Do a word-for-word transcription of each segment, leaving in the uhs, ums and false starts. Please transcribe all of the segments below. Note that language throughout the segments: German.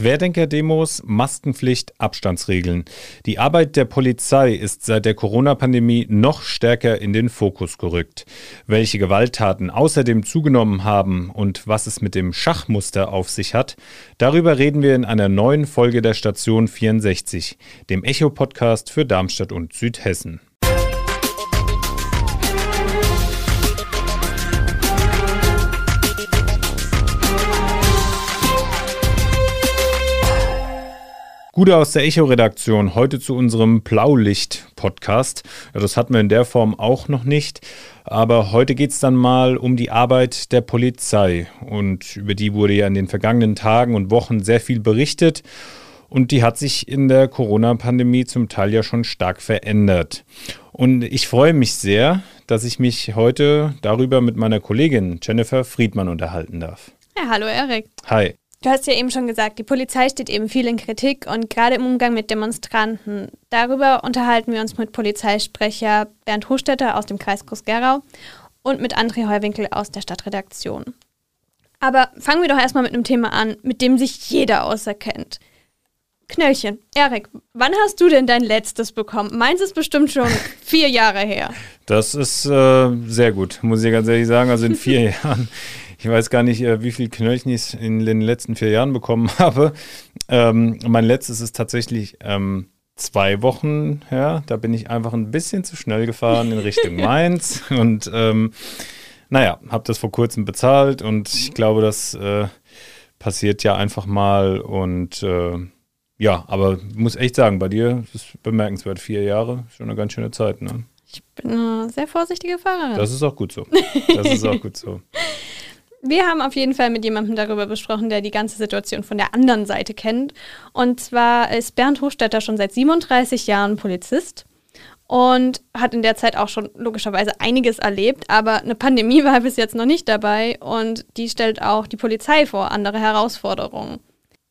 Querdenker-Demos, Maskenpflicht, Abstandsregeln. Die Arbeit der Polizei ist seit der Corona-Pandemie noch stärker in den Fokus gerückt. Welche Gewalttaten außerdem zugenommen haben und was es mit dem Schachmuster auf sich hat, darüber reden wir in einer neuen Folge der Station vierundsechzig, dem ECHO-Podcast für Darmstadt und Südhessen. Gute aus der ECHO-Redaktion, heute zu unserem Blaulicht-Podcast. Ja, das hatten wir in der Form auch noch nicht, aber heute geht es dann mal um die Arbeit der Polizei. Und über die wurde ja in den vergangenen Tagen und Wochen sehr viel berichtet. Und die hat sich in der Corona-Pandemie zum Teil ja schon stark verändert. Und ich freue mich sehr, dass ich mich heute darüber mit meiner Kollegin Jennifer Friedmann unterhalten darf. Ja, hallo Erik. Hi. Du hast ja eben schon gesagt, die Polizei steht eben viel in Kritik und gerade im Umgang mit Demonstranten. Darüber unterhalten wir uns mit Polizeisprecher Bernd Hochstetter aus dem Kreis Groß-Gerau und mit André Heuwinkel aus der Stadtredaktion. Aber fangen wir doch erstmal mit einem Thema an, mit dem sich jeder auserkennt. Knöllchen. Erik, wann hast du denn dein letztes bekommen? Meins ist bestimmt schon vier Jahre her. Das ist äh, sehr gut, muss ich ganz ehrlich sagen. Also in vier Jahren. Ich weiß gar nicht, wie viel Knöllchen ich in den letzten vier Jahren bekommen habe. Ähm, mein letztes ist tatsächlich ähm, zwei Wochen her. Da bin ich einfach ein bisschen zu schnell gefahren in Richtung Mainz. Und ähm, naja, habe das vor kurzem bezahlt. Und ich glaube, das äh, passiert ja einfach mal. Und äh, ja, aber muss echt sagen, bei dir ist es bemerkenswert. Vier Jahre, schon eine ganz schöne Zeit, ne? Ich bin eine sehr vorsichtige Fahrerin. Das ist auch gut so. Das ist auch gut so. Wir haben auf jeden Fall mit jemandem darüber besprochen, der die ganze Situation von der anderen Seite kennt. Und zwar ist Bernd Hochstetter schon seit siebenunddreißig Jahren Polizist und hat in der Zeit auch schon logischerweise einiges erlebt. Aber eine Pandemie war bis jetzt noch nicht dabei und die stellt auch die Polizei vor andere Herausforderungen.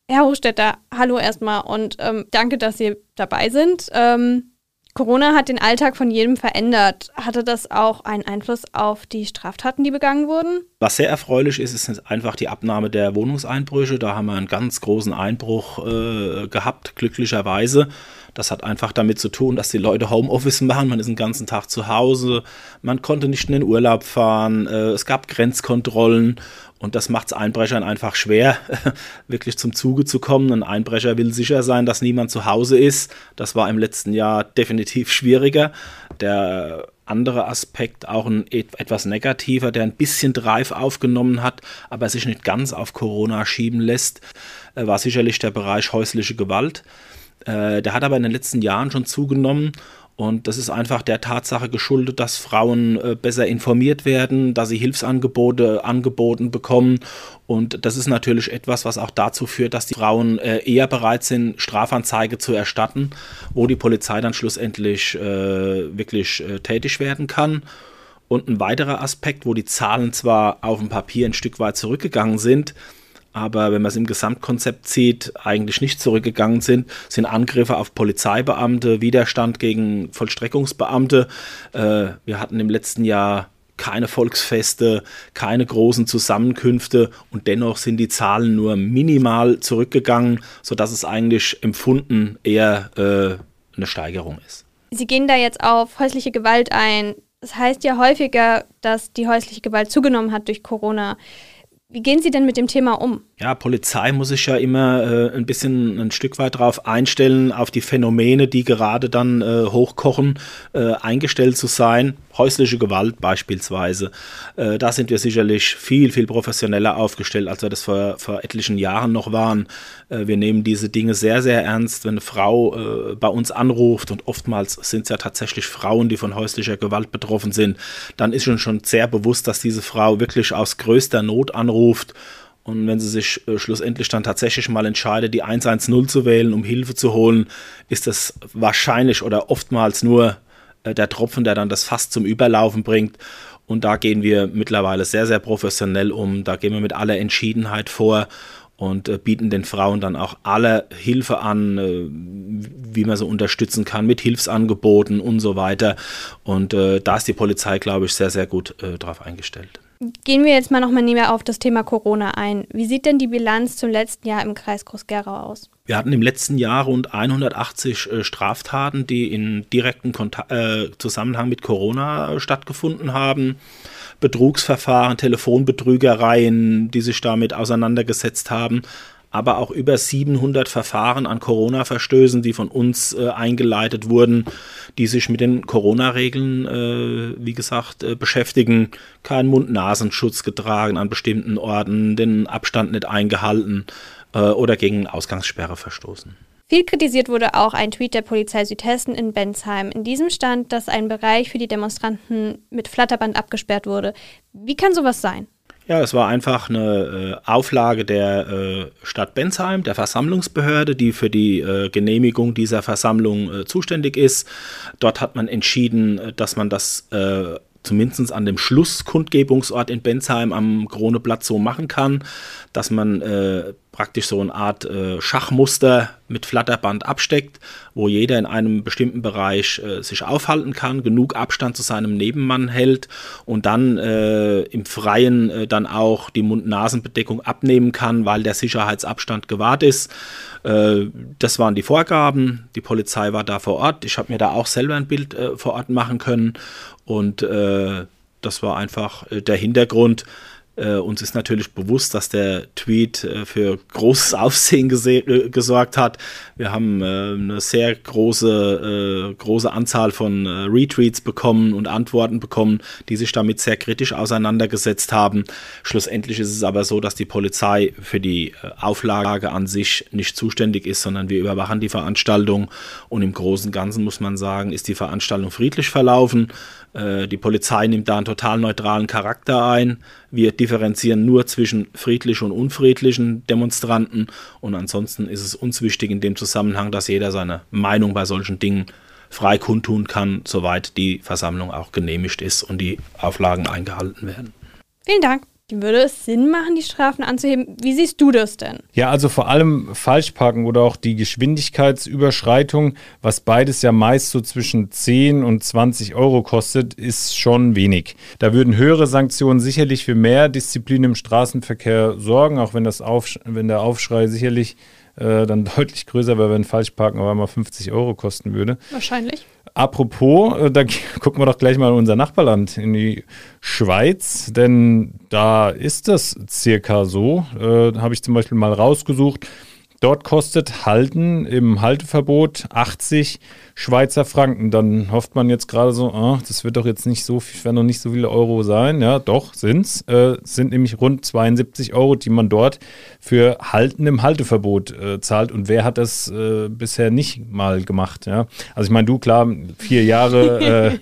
Herr Hochstetter, hallo erstmal und ähm, danke, dass Sie dabei sind. Ähm, Corona hat den Alltag von jedem verändert. Hatte das auch einen Einfluss auf die Straftaten, die begangen wurden? Was sehr erfreulich ist, ist einfach die Abnahme der Wohnungseinbrüche. Da haben wir einen ganz großen Einbruch äh, gehabt, glücklicherweise. Das hat einfach damit zu tun, dass die Leute Homeoffice machen. Man ist den ganzen Tag zu Hause, man konnte nicht in den Urlaub fahren, äh, es gab Grenzkontrollen. Und das macht es Einbrechern einfach schwer, wirklich zum Zuge zu kommen. Ein Einbrecher will sicher sein, dass niemand zu Hause ist. Das war im letzten Jahr definitiv schwieriger. Der andere Aspekt, auch ein etwas negativer, der ein bisschen Drive aufgenommen hat, aber sich nicht ganz auf Corona schieben lässt, war sicherlich der Bereich häusliche Gewalt. Der hat aber in den letzten Jahren schon zugenommen. Und das ist einfach der Tatsache geschuldet, dass Frauen äh, besser informiert werden, dass sie Hilfsangebote angeboten bekommen. Und das ist natürlich etwas, was auch dazu führt, dass die Frauen äh, eher bereit sind, Strafanzeige zu erstatten, wo die Polizei dann schlussendlich äh, wirklich äh, tätig werden kann. Und ein weiterer Aspekt, wo die Zahlen zwar auf dem Papier ein Stück weit zurückgegangen sind, aber wenn man es im Gesamtkonzept sieht, eigentlich nicht zurückgegangen sind, sind Angriffe auf Polizeibeamte, Widerstand gegen Vollstreckungsbeamte. Äh, wir hatten im letzten Jahr keine Volksfeste, keine großen Zusammenkünfte und dennoch sind die Zahlen nur minimal zurückgegangen, sodass es eigentlich empfunden eher äh, eine Steigerung ist. Sie gehen da jetzt auf häusliche Gewalt ein. Das heißt ja häufiger, dass die häusliche Gewalt zugenommen hat durch Corona. Wie gehen Sie denn mit dem Thema um? Ja, Polizei muss sich ja immer äh, ein bisschen ein Stück weit drauf einstellen, auf die Phänomene, die gerade dann äh, hochkochen, äh, eingestellt zu sein. Häusliche Gewalt beispielsweise. Äh, da sind wir sicherlich viel, viel professioneller aufgestellt, als wir das vor, vor etlichen Jahren noch waren. Äh, wir nehmen diese Dinge sehr, sehr ernst, wenn eine Frau äh, bei uns anruft und oftmals sind es ja tatsächlich Frauen, die von häuslicher Gewalt betroffen sind, dann ist uns schon sehr bewusst, dass diese Frau wirklich aus größter Not anruft. Und wenn sie sich äh, schlussendlich dann tatsächlich mal entscheidet, die eins eins null zu wählen, um Hilfe zu holen, ist das wahrscheinlich oder oftmals nur äh, der Tropfen, der dann das Fass zum Überlaufen bringt. Und da gehen wir mittlerweile sehr, sehr professionell um. Da gehen wir mit aller Entschiedenheit vor und äh, bieten den Frauen dann auch alle Hilfe an, äh, wie man sie unterstützen kann, mit Hilfsangeboten und so weiter. Und äh, da ist die Polizei, glaube ich, sehr, sehr gut äh, drauf eingestellt. Gehen wir jetzt mal noch mal näher auf das Thema Corona ein. Wie sieht denn die Bilanz zum letzten Jahr im Kreis Groß-Gerau aus? Wir hatten im letzten Jahr rund hundertachtzig äh, Straftaten, die in direktem Konta- äh, Zusammenhang mit Corona äh, stattgefunden haben. Betrugsverfahren, Telefonbetrügereien, die sich damit auseinandergesetzt haben, aber auch über siebenhundert Verfahren an Corona-Verstößen, die von uns äh, eingeleitet wurden, die sich mit den Corona-Regeln, äh, wie gesagt, äh, beschäftigen. Kein Mund-Nasen-Schutz getragen an bestimmten Orten, den Abstand nicht eingehalten äh, oder gegen Ausgangssperre verstoßen. Viel kritisiert wurde auch ein Tweet der Polizei Südhessen in Bensheim. In diesem stand, dass ein Bereich für die Demonstranten mit Flatterband abgesperrt wurde. Wie kann sowas sein? Ja, es war einfach eine äh, Auflage der äh, Stadt Bensheim, der Versammlungsbehörde, die für die äh, Genehmigung dieser Versammlung äh, zuständig ist. Dort hat man entschieden, dass man das äh, zumindest an dem Schlusskundgebungsort in Bensheim am Kroneplatz so machen kann, dass man äh, praktisch so eine Art äh, Schachmuster mit Flatterband absteckt, wo jeder in einem bestimmten Bereich äh, sich aufhalten kann, genug Abstand zu seinem Nebenmann hält und dann äh, im Freien äh, dann auch die Mund-Nasen-Bedeckung abnehmen kann, weil der Sicherheitsabstand gewahrt ist. Äh, das waren die Vorgaben. Die Polizei war da vor Ort. Ich habe mir da auch selber ein Bild äh, vor Ort machen können und äh, das war einfach äh, der Hintergrund. Äh, uns ist natürlich bewusst, dass der Tweet äh, für großes Aufsehen gese- äh, gesorgt hat. Wir haben äh, eine sehr große, äh, große Anzahl von äh, Retweets bekommen und Antworten bekommen, die sich damit sehr kritisch auseinandergesetzt haben. Schlussendlich ist es aber so, dass die Polizei für die äh, Auflage an sich nicht zuständig ist, sondern wir überwachen die Veranstaltung und im Großen und Ganzen muss man sagen, ist die Veranstaltung friedlich verlaufen. Äh, die Polizei nimmt da einen total neutralen Charakter ein. Wir differenzieren nur zwischen friedlichen und unfriedlichen Demonstranten und ansonsten ist es uns wichtig in dem Zusammenhang, dass jeder seine Meinung bei solchen Dingen frei kundtun kann, soweit die Versammlung auch genehmigt ist und die Auflagen eingehalten werden. Vielen Dank. Würde es Sinn machen, die Strafen anzuheben? Wie siehst du das denn? Ja, also vor allem Falschparken oder auch die Geschwindigkeitsüberschreitung, was beides ja meist so zwischen zehn und zwanzig Euro kostet, ist schon wenig. Da würden höhere Sanktionen sicherlich für mehr Disziplin im Straßenverkehr sorgen, auch wenn, das Aufsch- wenn der Aufschrei sicherlich äh, dann deutlich größer wäre, wenn Falschparken aber mal fünfzig Euro kosten würde. Wahrscheinlich. Apropos, da gucken wir doch gleich mal in unser Nachbarland, in die Schweiz, denn da ist das circa so, äh, habe ich zum Beispiel mal rausgesucht, dort kostet Halten im Halteverbot achtzig Schweizer Franken, dann hofft man jetzt gerade so, oh, das wird doch jetzt nicht so viel, werden doch nicht so viele Euro sein, ja doch, sind's, äh, sind nämlich rund zweiundsiebzig Euro, die man dort für Halten im Halteverbot äh, zahlt und wer hat das äh, bisher nicht mal gemacht, ja, also ich meine, du, klar, vier Jahre äh,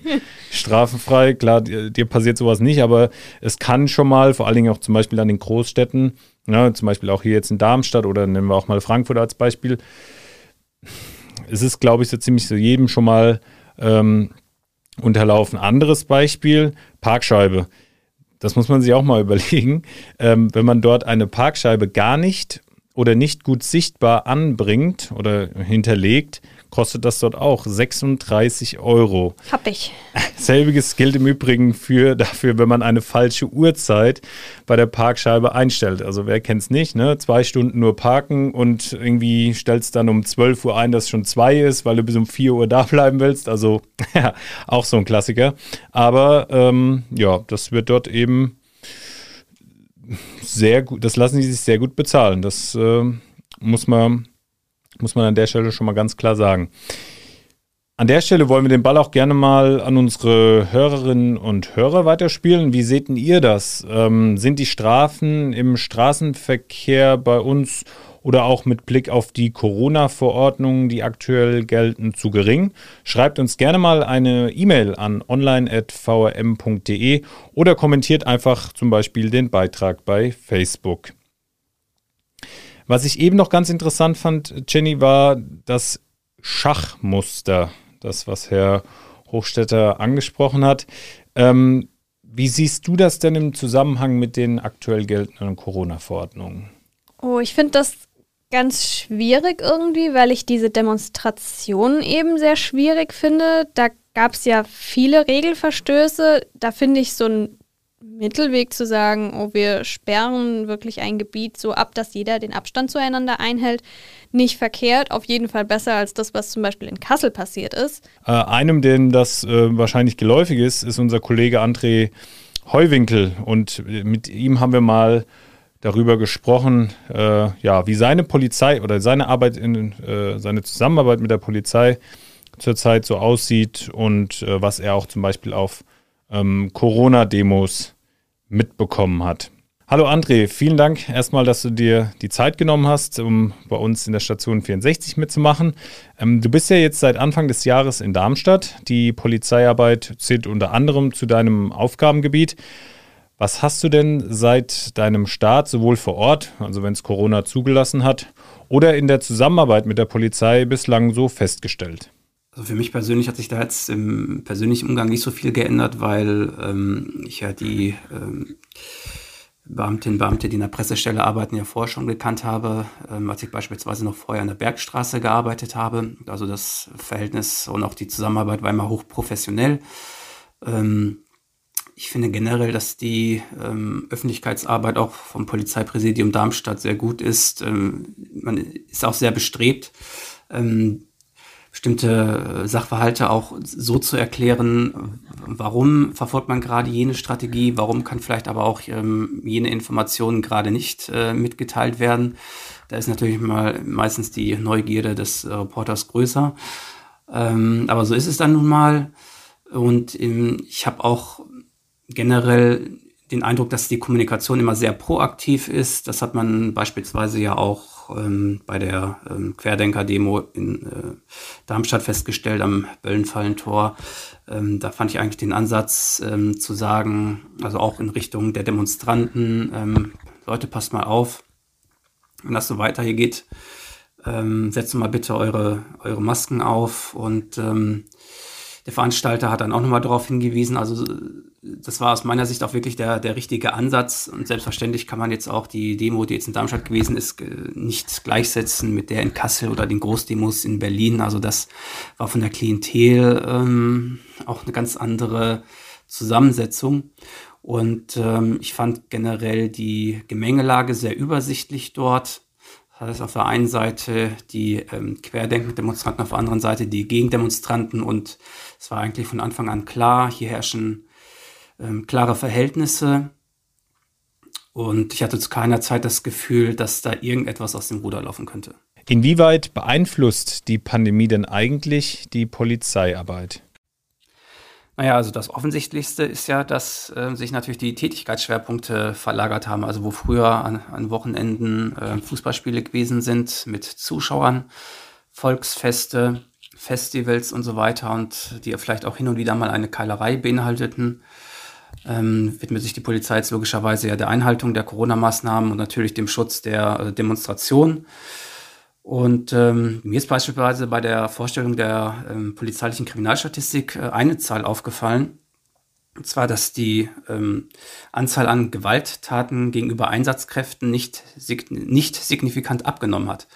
strafenfrei, klar, dir, dir passiert sowas nicht, aber es kann schon mal, vor allen Dingen auch zum Beispiel an den Großstädten, ja, zum Beispiel auch hier jetzt in Darmstadt oder nehmen wir auch mal Frankfurt als Beispiel, es ist, glaube ich, so ziemlich so jedem schon mal ähm, unterlaufen. Anderes Beispiel, Parkscheibe. Das muss man sich auch mal überlegen. Ähm, wenn man dort eine Parkscheibe gar nicht oder nicht gut sichtbar anbringt oder hinterlegt, kostet das dort auch sechsunddreißig Euro. Hab ich. Selbiges gilt im Übrigen für, dafür, wenn man eine falsche Uhrzeit bei der Parkscheibe einstellt. Also wer kennt's nicht, ne? Zwei Stunden nur parken und irgendwie stellst dann um zwölf Uhr ein, dass es schon zwei ist, weil du bis um vier Uhr da bleiben willst. Also ja, auch so ein Klassiker. Aber ähm, ja, das wird dort eben sehr gut, das lassen die sich sehr gut bezahlen. Das äh, muss man... Muss man an der Stelle schon mal ganz klar sagen. An der Stelle wollen wir den Ball auch gerne mal an unsere Hörerinnen und Hörer weiterspielen. Wie seht denn ihr das? Ähm, sind die Strafen im Straßenverkehr bei uns oder auch mit Blick auf die Corona-Verordnungen, die aktuell gelten, zu gering? Schreibt uns gerne mal eine E-Mail an online at v r m punkt d e oder kommentiert einfach zum Beispiel den Beitrag bei Facebook. Was ich eben noch ganz interessant fand, Jenny, war das Schachmuster, das, was Herr Hochstetter angesprochen hat. Ähm, wie siehst du das denn im Zusammenhang mit den aktuell geltenden Corona-Verordnungen? Oh, ich finde das ganz schwierig irgendwie, weil ich diese Demonstrationen eben sehr schwierig finde. Da gab es ja viele Regelverstöße. Da finde ich so ein Mittelweg zu sagen, oh, wir sperren wirklich ein Gebiet so ab, dass jeder den Abstand zueinander einhält, nicht verkehrt, auf jeden Fall besser als das, was zum Beispiel in Kassel passiert ist. Äh, einem, dem das äh, wahrscheinlich geläufig ist, ist unser Kollege André Heuwinkel, und mit ihm haben wir mal darüber gesprochen, äh, ja, wie seine Polizei oder seine Arbeit in äh, seine Zusammenarbeit mit der Polizei zurzeit so aussieht und äh, was er auch zum Beispiel auf ähm, Corona-Demos mitbekommen hat. Hallo André, vielen Dank erstmal, dass du dir die Zeit genommen hast, um bei uns in der Station vierundsechzig mitzumachen. Ähm, du bist ja jetzt seit Anfang des Jahres in Darmstadt. Die Polizeiarbeit zählt unter anderem zu deinem Aufgabengebiet. Was hast du denn seit deinem Start sowohl vor Ort, also wenn es Corona zugelassen hat, oder in der Zusammenarbeit mit der Polizei bislang so festgestellt? Also für mich persönlich hat sich da jetzt im persönlichen Umgang nicht so viel geändert, weil ähm, ich ja die... Ähm Beamtinnen und Beamte, die in der Pressestelle arbeiten, ja vorher schon gekannt habe, ähm, als ich beispielsweise noch vorher an der Bergstraße gearbeitet habe. Also das Verhältnis und auch die Zusammenarbeit war immer hochprofessionell. Ähm, ich finde generell, dass die ähm, Öffentlichkeitsarbeit auch vom Polizeipräsidium Darmstadt sehr gut ist. Ähm, man ist auch sehr bestrebt, ähm, bestimmte Sachverhalte auch so zu erklären, warum verfolgt man gerade jene Strategie, warum kann vielleicht aber auch ähm, jene Informationen gerade nicht äh, mitgeteilt werden. Da ist natürlich mal meistens die Neugierde des äh, Reporters größer. Ähm, aber so ist es dann nun mal. Und ähm, ich habe auch generell den Eindruck, dass die Kommunikation immer sehr proaktiv ist. Das hat man beispielsweise ja auch bei der ähm, Querdenker-Demo in äh, Darmstadt festgestellt, am Böllenfaltentor. Ähm, da fand ich eigentlich den Ansatz ähm, zu sagen, also auch in Richtung der Demonstranten, ähm, Leute, passt mal auf, wenn das so weiter hier geht, ähm, setzt mal bitte eure, eure Masken auf. Und ähm, der Veranstalter hat dann auch nochmal darauf hingewiesen, also das war aus meiner Sicht auch wirklich der, der richtige Ansatz, und selbstverständlich kann man jetzt auch die Demo, die jetzt in Darmstadt gewesen ist, nicht gleichsetzen mit der in Kassel oder den Großdemos in Berlin. Also das war von der Klientel ähm, auch eine ganz andere Zusammensetzung, und ähm, ich fand generell die Gemengelage sehr übersichtlich dort. Das heißt, auf der einen Seite die ähm, Querdenken-Demonstranten, auf der anderen Seite die Gegendemonstranten, und es war eigentlich von Anfang an klar, hier herrschen Ähm, klare Verhältnisse, und ich hatte zu keiner Zeit das Gefühl, dass da irgendetwas aus dem Ruder laufen könnte. Inwieweit beeinflusst die Pandemie denn eigentlich die Polizeiarbeit? Naja, also das Offensichtlichste ist ja, dass äh, sich natürlich die Tätigkeitsschwerpunkte verlagert haben. Also wo früher an, an Wochenenden äh, Fußballspiele gewesen sind mit Zuschauern, Volksfeste, Festivals und so weiter, und die vielleicht auch hin und wieder mal eine Keilerei beinhalteten, Ähm, widmet sich die Polizei jetzt logischerweise ja der Einhaltung der Corona-Maßnahmen und natürlich dem Schutz der äh, Demonstration. Und ähm, mir ist beispielsweise bei der Vorstellung der ähm, polizeilichen Kriminalstatistik äh, eine Zahl aufgefallen, und zwar, dass die ähm, Anzahl an Gewalttaten gegenüber Einsatzkräften nicht, sig- nicht signifikant abgenommen hat.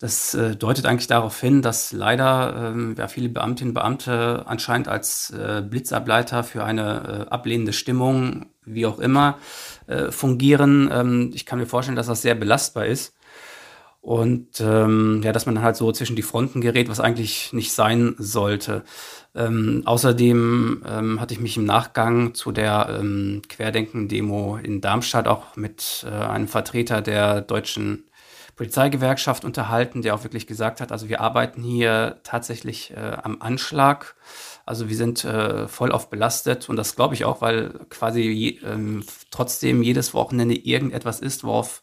Das äh, deutet eigentlich darauf hin, dass leider ähm, ja, viele Beamtinnen und Beamte anscheinend als äh, Blitzableiter für eine äh, ablehnende Stimmung, wie auch immer, äh, fungieren. Ähm, ich kann mir vorstellen, dass das sehr belastbar ist, und ähm, ja, dass man dann halt so zwischen die Fronten gerät, was eigentlich nicht sein sollte. Ähm, außerdem ähm, hatte ich mich im Nachgang zu der ähm, Querdenken-Demo in Darmstadt auch mit äh, einem Vertreter der deutschen Polizeigewerkschaft unterhalten, der auch wirklich gesagt hat, also wir arbeiten hier tatsächlich äh, am Anschlag, also wir sind äh, voll auf belastet, und das glaube ich auch, weil quasi je, ähm, trotzdem jedes Wochenende irgendetwas ist, worauf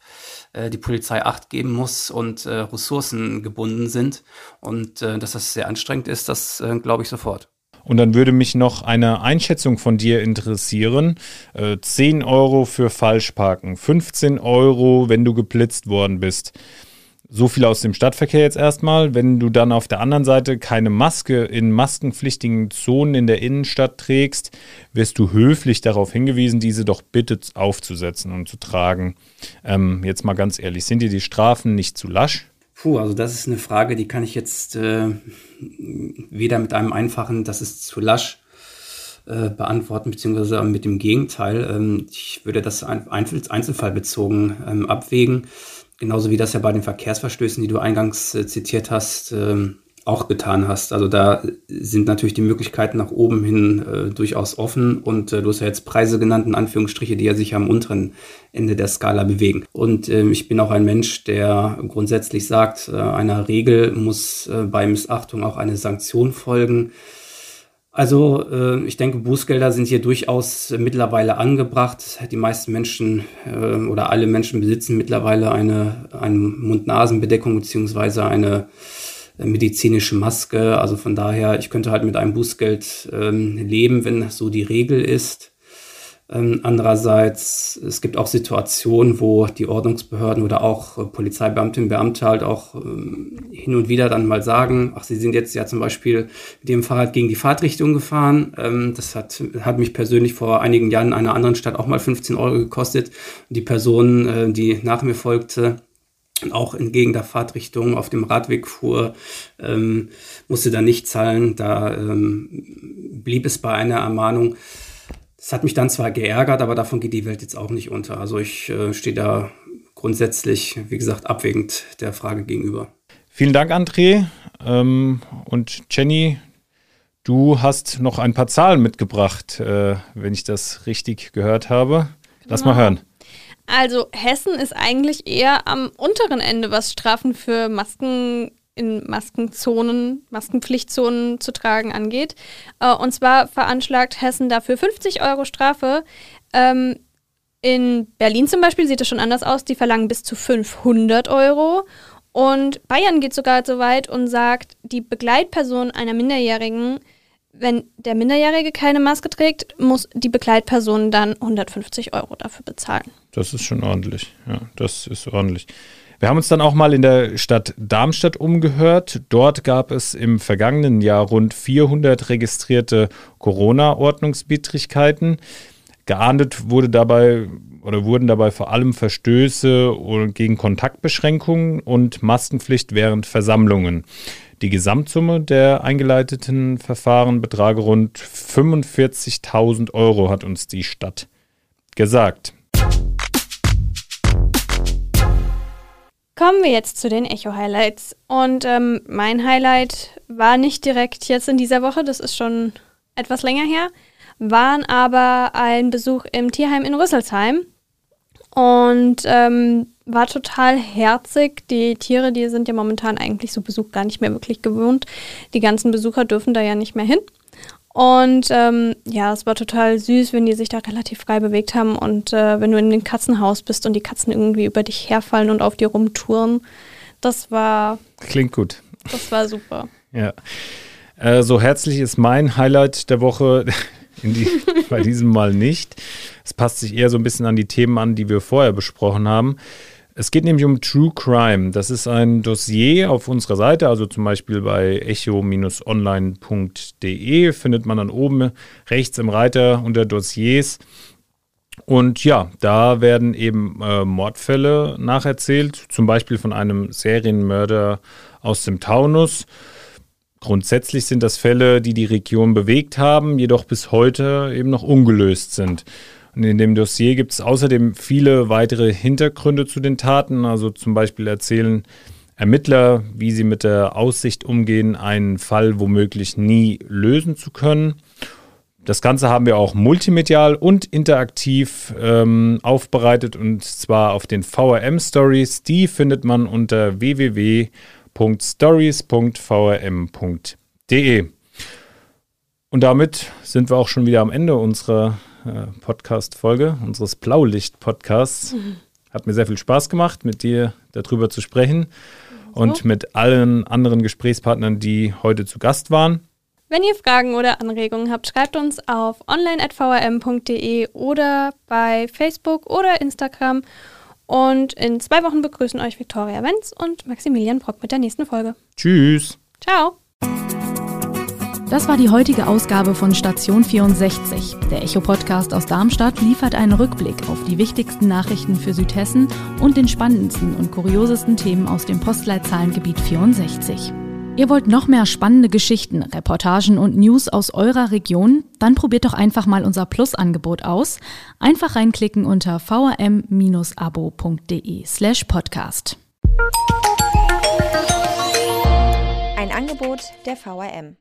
äh, die Polizei Acht geben muss und äh, Ressourcen gebunden sind, und äh, dass das sehr anstrengend ist, das äh, glaube ich sofort. Und dann würde mich noch eine Einschätzung von dir interessieren. Äh, zehn Euro für Falschparken, fünfzehn Euro, wenn du geblitzt worden bist. So viel aus dem Stadtverkehr jetzt erstmal. Wenn du dann auf der anderen Seite keine Maske in maskenpflichtigen Zonen in der Innenstadt trägst, wirst du höflich darauf hingewiesen, diese doch bitte aufzusetzen und zu tragen. Ähm, jetzt mal ganz ehrlich, sind dir die Strafen nicht zu lasch? Puh, also das ist eine Frage, die kann ich jetzt äh, weder mit einem einfachen, das ist zu lasch, äh, beantworten, beziehungsweise mit dem Gegenteil. Ähm, ich würde das ein, einzelfallbezogen ähm, abwägen, genauso wie das ja bei den Verkehrsverstößen, die du eingangs äh, zitiert hast, äh, auch getan hast. Also da sind natürlich die Möglichkeiten nach oben hin äh, durchaus offen und äh, du hast ja jetzt Preise genannt, in Anführungsstriche, die ja sich am unteren Ende der Skala bewegen. Und äh, ich bin auch ein Mensch, der grundsätzlich sagt, äh, einer Regel muss äh, bei Missachtung auch eine Sanktion folgen. Also äh, ich denke, Bußgelder sind hier durchaus äh, mittlerweile angebracht. Die meisten Menschen äh, oder alle Menschen besitzen mittlerweile eine, eine Mund-Nasen-Bedeckung beziehungsweise eine medizinische Maske, also von daher, ich könnte halt mit einem Bußgeld ähm, leben, wenn so die Regel ist. Ähm, andererseits, es gibt auch Situationen, wo die Ordnungsbehörden oder auch äh, Polizeibeamtinnen und Beamte halt auch ähm, hin und wieder dann mal sagen, ach, sie sind jetzt ja zum Beispiel mit ihrem Fahrrad gegen die Fahrtrichtung gefahren. Ähm, das hat, hat mich persönlich vor einigen Jahren in einer anderen Stadt auch mal fünfzehn Euro gekostet. Die Person, äh, die nach mir folgte, auch entgegen der Fahrtrichtung auf dem Radweg fuhr, ähm, musste da nicht zahlen. Da ähm, blieb es bei einer Ermahnung. Das hat mich dann zwar geärgert, aber davon geht die Welt jetzt auch nicht unter. Also ich äh, stehe da grundsätzlich, wie gesagt, abwägend der Frage gegenüber. Vielen Dank, André. Ähm, und Jenny, du hast noch ein paar Zahlen mitgebracht, äh, wenn ich das richtig gehört habe. Genau. Lass mal hören. Also Hessen ist eigentlich eher am unteren Ende, was Strafen für Masken in Maskenzonen, Maskenpflichtzonen zu tragen angeht. Äh, und zwar veranschlagt Hessen dafür fünfzig Euro Strafe. Ähm, in Berlin zum Beispiel sieht es schon anders aus. Die verlangen bis zu fünfhundert Euro. Und Bayern geht sogar so weit und sagt, die Begleitperson einer Minderjährigen, wenn der Minderjährige keine Maske trägt, muss die Begleitperson dann hundertfünfzig Euro dafür bezahlen. Das ist schon ordentlich. Ja, das ist ordentlich. Wir haben uns dann auch mal in der Stadt Darmstadt umgehört. Dort gab es im vergangenen Jahr rund vierhundert registrierte Corona-Ordnungswidrigkeiten. Geahndet wurde dabei oder wurden dabei vor allem Verstöße gegen Kontaktbeschränkungen und Maskenpflicht während Versammlungen. Die Gesamtsumme der eingeleiteten Verfahren betrage rund fünfundvierzigtausend Euro, hat uns die Stadt gesagt. Kommen wir jetzt zu den Echo-Highlights. Und ähm, mein Highlight war nicht direkt jetzt in dieser Woche, das ist schon etwas länger her, waren aber ein Besuch im Tierheim in Rüsselsheim. Und ähm, war total herzig. Die Tiere, die sind ja momentan eigentlich so Besuch gar nicht mehr wirklich gewohnt. Die ganzen Besucher dürfen da ja nicht mehr hin. Und ähm, ja, es war total süß, wenn die sich da relativ frei bewegt haben. Und äh, wenn du in dem Katzenhaus bist und die Katzen irgendwie über dich herfallen und auf dir rumtouren. Das war... Klingt gut. Das war super. Ja. Äh, so herzlich ist mein Highlight der Woche... In die, bei diesem Mal nicht. Es passt sich eher so ein bisschen an die Themen an, die wir vorher besprochen haben. Es geht nämlich um True Crime. Das ist ein Dossier auf unserer Seite, also zum Beispiel bei echo online punkt de findet man dann oben rechts im Reiter unter Dossiers. Und ja, da werden eben äh, Mordfälle nacherzählt, zum Beispiel von einem Serienmörder aus dem Taunus. Grundsätzlich sind das Fälle, die die Region bewegt haben, jedoch bis heute eben noch ungelöst sind. Und in dem Dossier gibt es außerdem viele weitere Hintergründe zu den Taten. Also zum Beispiel erzählen Ermittler, wie sie mit der Aussicht umgehen, einen Fall womöglich nie lösen zu können. Das Ganze haben wir auch multimedial und interaktiv ähm, aufbereitet, und zwar auf den V R M Stories. Die findet man unter w w w punkt stories punkt v r m punkt de. Und damit sind wir auch schon wieder am Ende unserer äh, Podcast-Folge, unseres Blaulicht-Podcasts. Mhm. Hat mir sehr viel Spaß gemacht, mit dir darüber zu sprechen so. Und mit allen anderen Gesprächspartnern, die heute zu Gast waren. Wenn ihr Fragen oder Anregungen habt, schreibt uns auf online at v r m punkt de oder bei Facebook oder Instagram. Und in zwei Wochen begrüßen euch Viktoria Wenz und Maximilian Brock mit der nächsten Folge. Tschüss. Ciao. Das war die heutige Ausgabe von Station vierundsechzig. Der Echo-Podcast aus Darmstadt liefert einen Rückblick auf die wichtigsten Nachrichten für Südhessen und den spannendsten und kuriosesten Themen aus dem Postleitzahlengebiet vierundsechzig. Ihr wollt noch mehr spannende Geschichten, Reportagen und News aus eurer Region? Dann probiert doch einfach mal unser Plus-Angebot aus. Einfach reinklicken unter vrm-abo.de slash podcast. Ein Angebot der V R M.